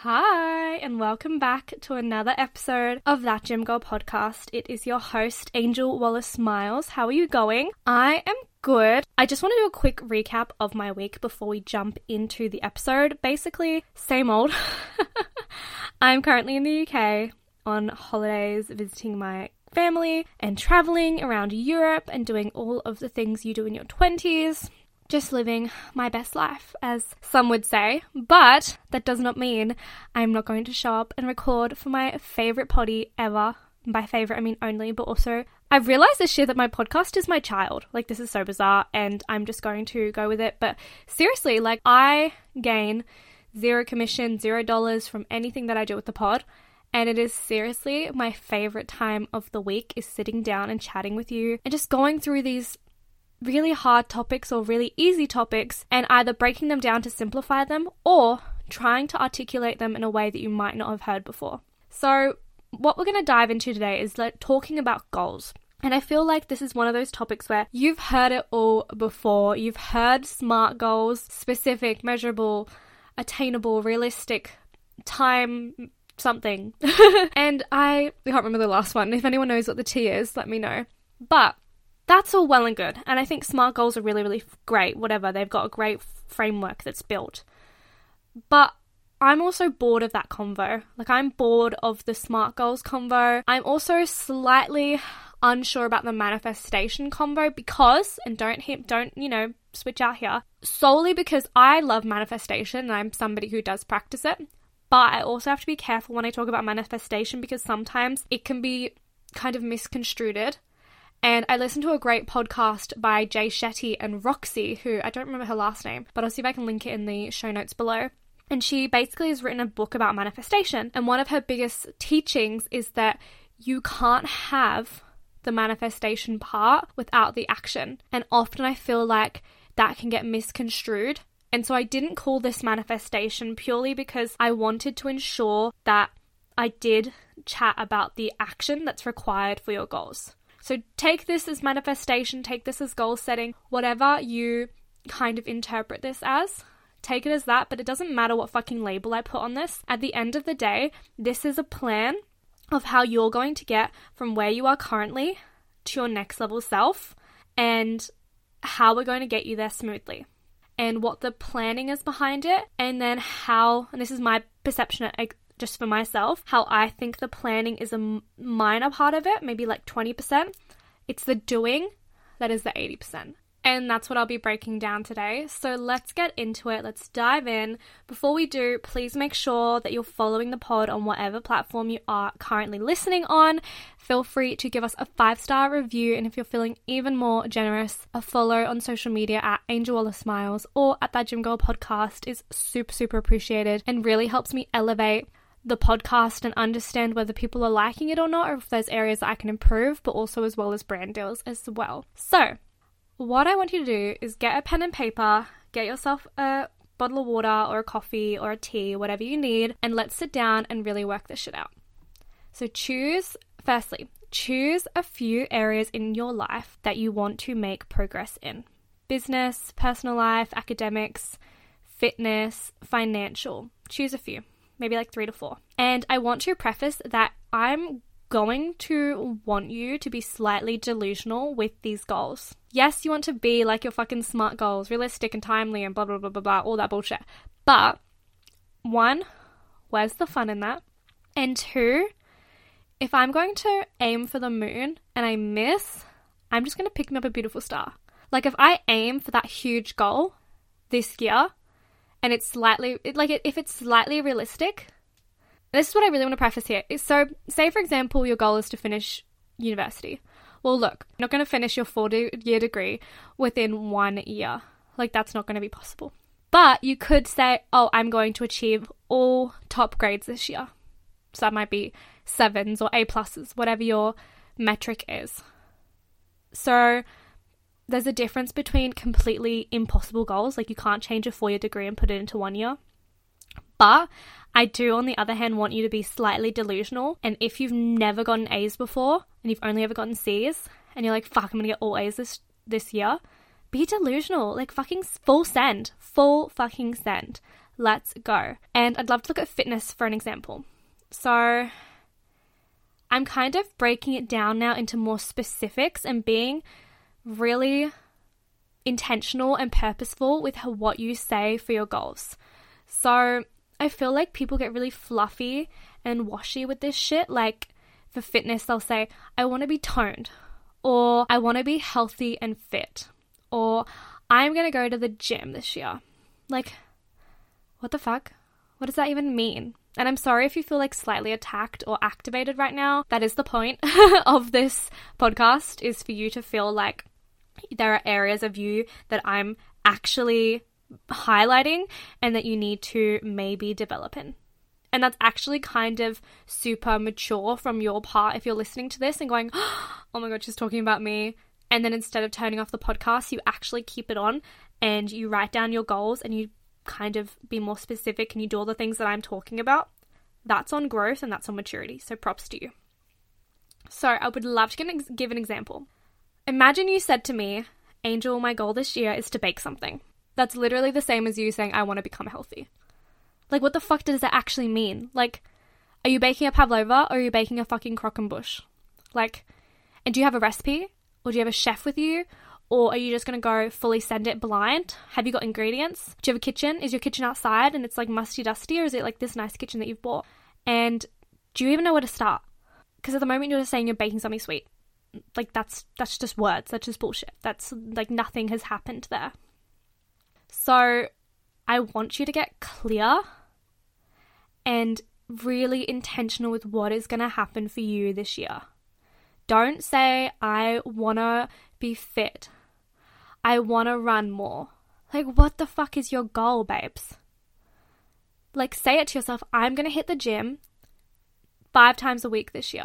Hi, and welcome back to another episode of That Gym Girl Podcast. It is your host, Angel Wallace-Miles. How are you going? I am good. I just want to do a quick recap of my week before we jump into the episode. Basically, same old. I'm currently in the UK on holidays, visiting my family and traveling around Europe and doing all of the things you do in your 20s. Just living my best life, as some would say, but that does not mean I'm not going to show up and record for my favourite potty ever. By favourite, I mean only, but also I've realised this year that my podcast is my child. Like, this is so bizarre, and I'm just going to go with it. But seriously, like, I gain zero commission, $0 from anything that I do with the pod. And it is seriously my favourite time of the week, is sitting down and chatting with you and just going through these really hard topics or really easy topics and either breaking them down to simplify them or trying to articulate them in a way that you might not have heard before. So what we're going to dive into today is like talking about goals. And I feel like this is one of those topics where you've heard it all before. You've heard SMART goals: specific, measurable, attainable, realistic, time something. And I can't remember the last one. If anyone knows what the T is, let me know. But that's all well and good, and I think SMART goals are really, really great, whatever. They've got a great framework that's built. But I'm also bored of that convo. Like, I'm bored of the SMART goals convo. I'm also slightly unsure about the manifestation convo because, and don't switch out here, solely because I love manifestation and I'm somebody who does practice it. But I also have to be careful when I talk about manifestation because sometimes it can be kind of misconstrued. And I listened to a great podcast by Jay Shetty and Roxy, who I don't remember her last name, but I'll see if I can link it in the show notes below. And she basically has written a book about manifestation. And one of her biggest teachings is that you can't have the manifestation part without the action. And often I feel like that can get misconstrued. And so I didn't call this manifestation purely because I wanted to ensure that I did chat about the action that's required for your goals. So take this as manifestation, take this as goal setting, whatever you kind of interpret this as, take it as that, but it doesn't matter what fucking label I put on this. At the end of the day, this is a plan of how you're going to get from where you are currently to your next level self and how we're going to get you there smoothly and what the planning is behind it and then how, and this is my perception just for myself, how I think the planning is a minor part of it, maybe like 20%. It's the doing that is the 80%. And that's what I'll be breaking down today. So let's get into it. Let's dive in. Before we do, please make sure that you're following the pod on whatever platform you are currently listening on. Feel free to give us a 5-star review. And if you're feeling even more generous, a follow on social media at Angel Wallace-Miles or at That Gym Girl Podcast is super, super appreciated and really helps me elevate the podcast and understand whether people are liking it or not, or if there's areas that I can improve, but also as well as brand deals as well. So what I want you to do is get a pen and paper, get yourself a bottle of water or a coffee or a tea, whatever you need, and let's sit down and really work this shit out. So firstly, choose a few areas in your life that you want to make progress in. Business, personal life, academics, fitness, financial. Choose a few, maybe like 3 to 4. And I want to preface that I'm going to want you to be slightly delusional with these goals. Yes, you want to be like your fucking SMART goals, realistic and timely and blah, blah, blah, blah, blah, all that bullshit. But 1, where's the fun in that? And 2, if I'm going to aim for the moon and I miss, I'm just going to pick me up a beautiful star. Like if I aim for that huge goal this year and if it's slightly realistic, this is what I really want to preface here. So say, for example, your goal is to finish university. Well, look, you're not going to finish your 4-year degree within 1 year. Like that's not going to be possible. But you could say, oh, I'm going to achieve all top grades this year. So that might be 7s or A+, whatever your metric is. So there's a difference between completely impossible goals, like you can't change a 4-year degree and put it into 1 year. But I do, on the other hand, want you to be slightly delusional. And if you've never gotten A's before and you've only ever gotten C's and you're like, fuck, I'm gonna get all A's this year, be delusional. Like fucking full fucking send. Let's go. And I'd love to look at fitness for an example. So I'm kind of breaking it down now into more specifics and being really intentional and purposeful with what you say for your goals. So I feel like people get really fluffy and washy with this shit. Like for fitness, they'll say, I want to be toned, or I want to be healthy and fit, or I'm going to go to the gym this year. Like, what the fuck? What does that even mean? And I'm sorry if you feel like slightly attacked or activated right now. That is the point of this podcast, is for you to feel like there are areas of you that I'm actually highlighting and that you need to maybe develop in. And that's actually kind of super mature from your part if you're listening to this and going, oh my God, she's talking about me. And then instead of turning off the podcast, you actually keep it on and you write down your goals and you kind of be more specific and you do all the things that I'm talking about. That's on growth and that's on maturity. So props to you. So I would love to give an example. Imagine you said to me, Angel, my goal this year is to bake something. That's literally the same as you saying, I want to become healthy. Like, what the fuck does that actually mean? Like, are you baking a pavlova or are you baking a fucking croquembouche? Like, and do you have a recipe or do you have a chef with you? Or are you just going to go fully send it blind? Have you got ingredients? Do you have a kitchen? Is your kitchen outside and it's like musty dusty, or is it like this nice kitchen that you've bought? And do you even know where to start? Because at the moment you're just saying you're baking something sweet. Like that's just words. That's just bullshit. That's like nothing has happened there. So I want you to get clear and really intentional with what is going to happen for you this year. Don't say, I want to be fit. I want to run more. Like, what the fuck is your goal, babes? Like, say it to yourself, I'm going to hit the gym 5 times a week this year.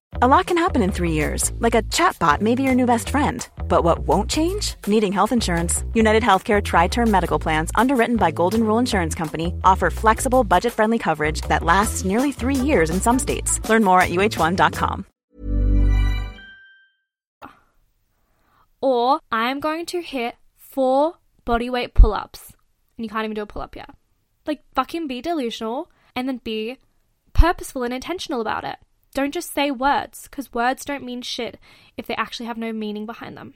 A lot can happen in 3 years, like a chatbot may be your new best friend. But what won't change? Needing health insurance. UnitedHealthcare Tri-Term Medical Plans, underwritten by Golden Rule Insurance Company, offer flexible, budget-friendly coverage that lasts nearly 3 years in some states. Learn more at UH1.com. Or I'm going to hit 4 bodyweight pull-ups. And you can't even do a pull-up yet. Like, fucking be delusional and then be purposeful and intentional about it. Don't just say words, because words don't mean shit if they actually have no meaning behind them.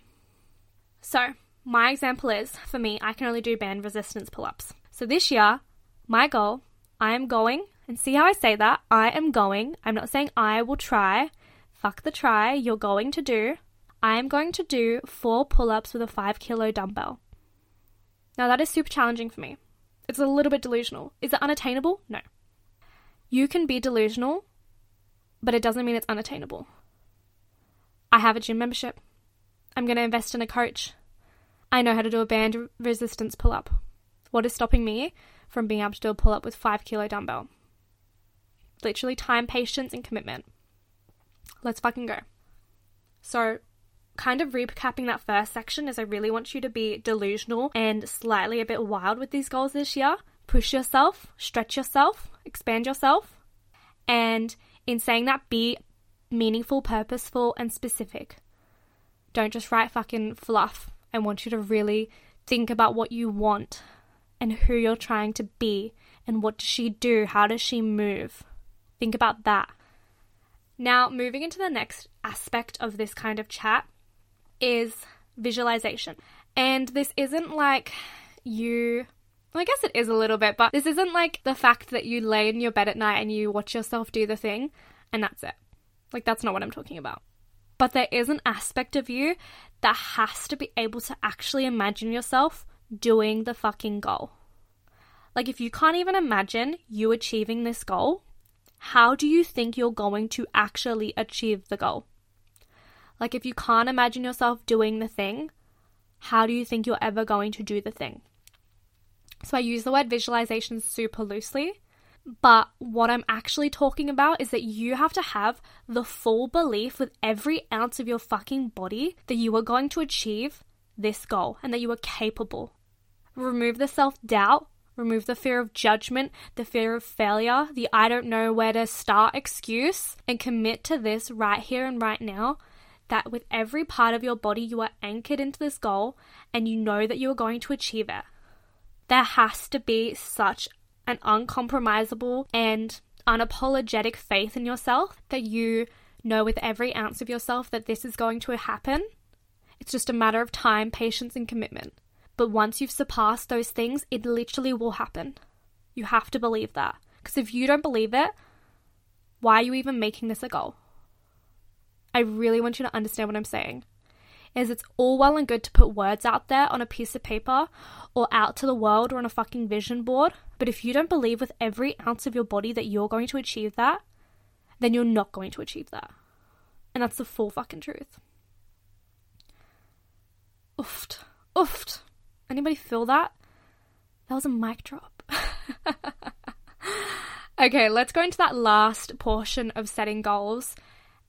So my example is, for me, I can only do band resistance pull-ups. So this year, my goal, I am going, and see how I say that? I am going. I'm not saying I will try. Fuck the try. You're going to do. I am going to do 4 pull-ups with a 5 kilo dumbbell. Now that is super challenging for me. It's a little bit delusional. Is it unattainable? No. You can be delusional, but it doesn't mean it's unattainable. I have a gym membership. I'm going to invest in a coach. I know how to do a band resistance pull-up. What is stopping me from being able to do a pull-up with 5 kilo dumbbell? Literally time, patience, and commitment. Let's fucking go. So kind of recapping that first section is I really want you to be delusional and slightly a bit wild with these goals this year. Push yourself, stretch yourself, expand yourself. And in saying that, be meaningful, purposeful, and specific. Don't just write fucking fluff. I want you to really think about what you want and who you're trying to be and what does she do? How does she move? Think about that. Now, moving into the next aspect of this kind of chat is visualization. And this isn't like you... Well, I guess it is a little bit, but this isn't like the fact that you lay in your bed at night and you watch yourself do the thing and that's it. Like, that's not what I'm talking about. But there is an aspect of you that has to be able to actually imagine yourself doing the fucking goal. Like, if you can't even imagine you achieving this goal, how do you think you're going to actually achieve the goal? Like, if you can't imagine yourself doing the thing, how do you think you're ever going to do the thing? So I use the word visualization super loosely. But what I'm actually talking about is that you have to have the full belief with every ounce of your fucking body that you are going to achieve this goal and that you are capable. Remove the self-doubt, remove the fear of judgment, the fear of failure, the I don't know where to start excuse, and commit to this right here and right now, that with every part of your body you are anchored into this goal and you know that you are going to achieve it. There has to be such an uncompromisable and unapologetic faith in yourself that you know with every ounce of yourself that this is going to happen. It's just a matter of time, patience, and commitment. But once you've surpassed those things, it literally will happen. You have to believe that. Because if you don't believe it, why are you even making this a goal? I really want you to understand what I'm saying. Is it's all well and good to put words out there on a piece of paper or out to the world or on a fucking vision board. But if you don't believe with every ounce of your body that you're going to achieve that, then you're not going to achieve that. And that's the full fucking truth. Ooft. Ooft. Anybody feel that? That was a mic drop. Okay, let's go into that last portion of setting goals,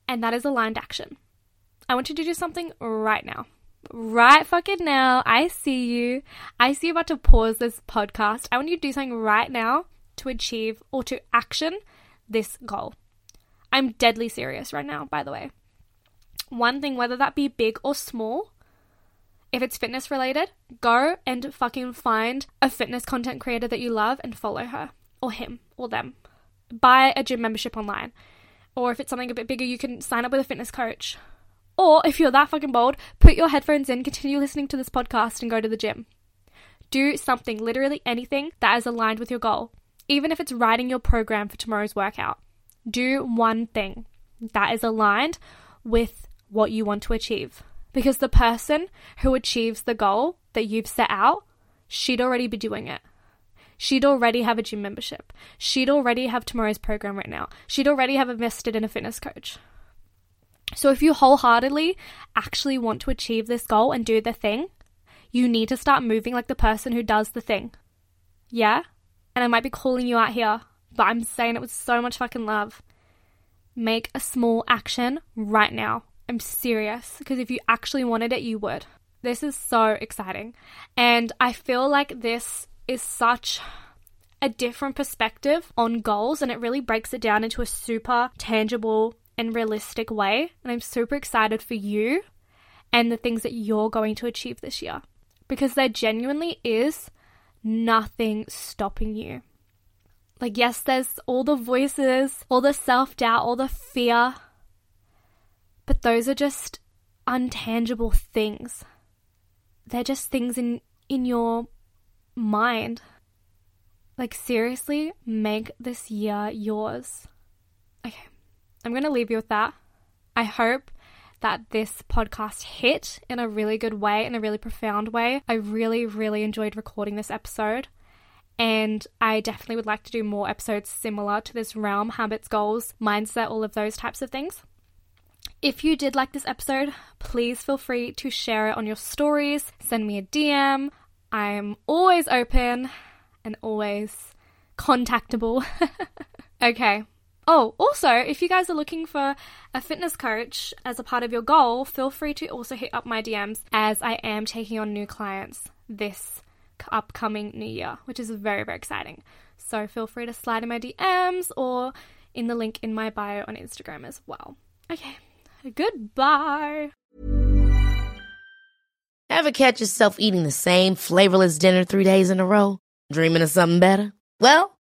and that is aligned action. I want you to do something right now. Right fucking now. I see you. I see you about to pause this podcast. I want you to do something right now to achieve or to action this goal. I'm deadly serious right now, by the way. One thing, whether that be big or small, if it's fitness related, go and fucking find a fitness content creator that you love and follow her or him or them. Buy a gym membership online. Or if it's something a bit bigger, you can sign up with a fitness coach. Or if you're that fucking bold, put your headphones in, continue listening to this podcast and go to the gym. Do something, literally anything that is aligned with your goal. Even if it's writing your program for tomorrow's workout. Do one thing that is aligned with what you want to achieve. Because the person who achieves the goal that you've set out, she'd already be doing it. She'd already have a gym membership. She'd already have tomorrow's program right now. She'd already have invested in a fitness coach. So if you wholeheartedly actually want to achieve this goal and do the thing, you need to start moving like the person who does the thing. Yeah? And I might be calling you out here, but I'm saying it with so much fucking love. Make a small action right now. I'm serious, because if you actually wanted it, you would. This is so exciting. And I feel like this is such a different perspective on goals, and it really breaks it down into a super tangible and realistic way, and I'm super excited for you and the things that you're going to achieve this year, because there genuinely is nothing stopping you. Like, yes, there's all the voices, all the self-doubt, all the fear, but those are just untangible things. They're just things in your mind. Like, seriously, make this year yours. Okay, I'm going to leave you with that. I hope that this podcast hit in a really good way, in a really profound way. I really, really enjoyed recording this episode, and I definitely would like to do more episodes similar to this realm, habits, goals, mindset, all of those types of things. If you did like this episode, please feel free to share it on your stories, send me a DM. I'm always open and always contactable. Okay. Oh, also, if you guys are looking for a fitness coach as a part of your goal, feel free to also hit up my DMs, as I am taking on new clients this upcoming new year, which is very, very exciting. So feel free to slide in my DMs or in the link in my bio on Instagram as well. Okay, goodbye. Ever catch yourself eating the same flavorless dinner 3 days in a row? Dreaming of something better? Well,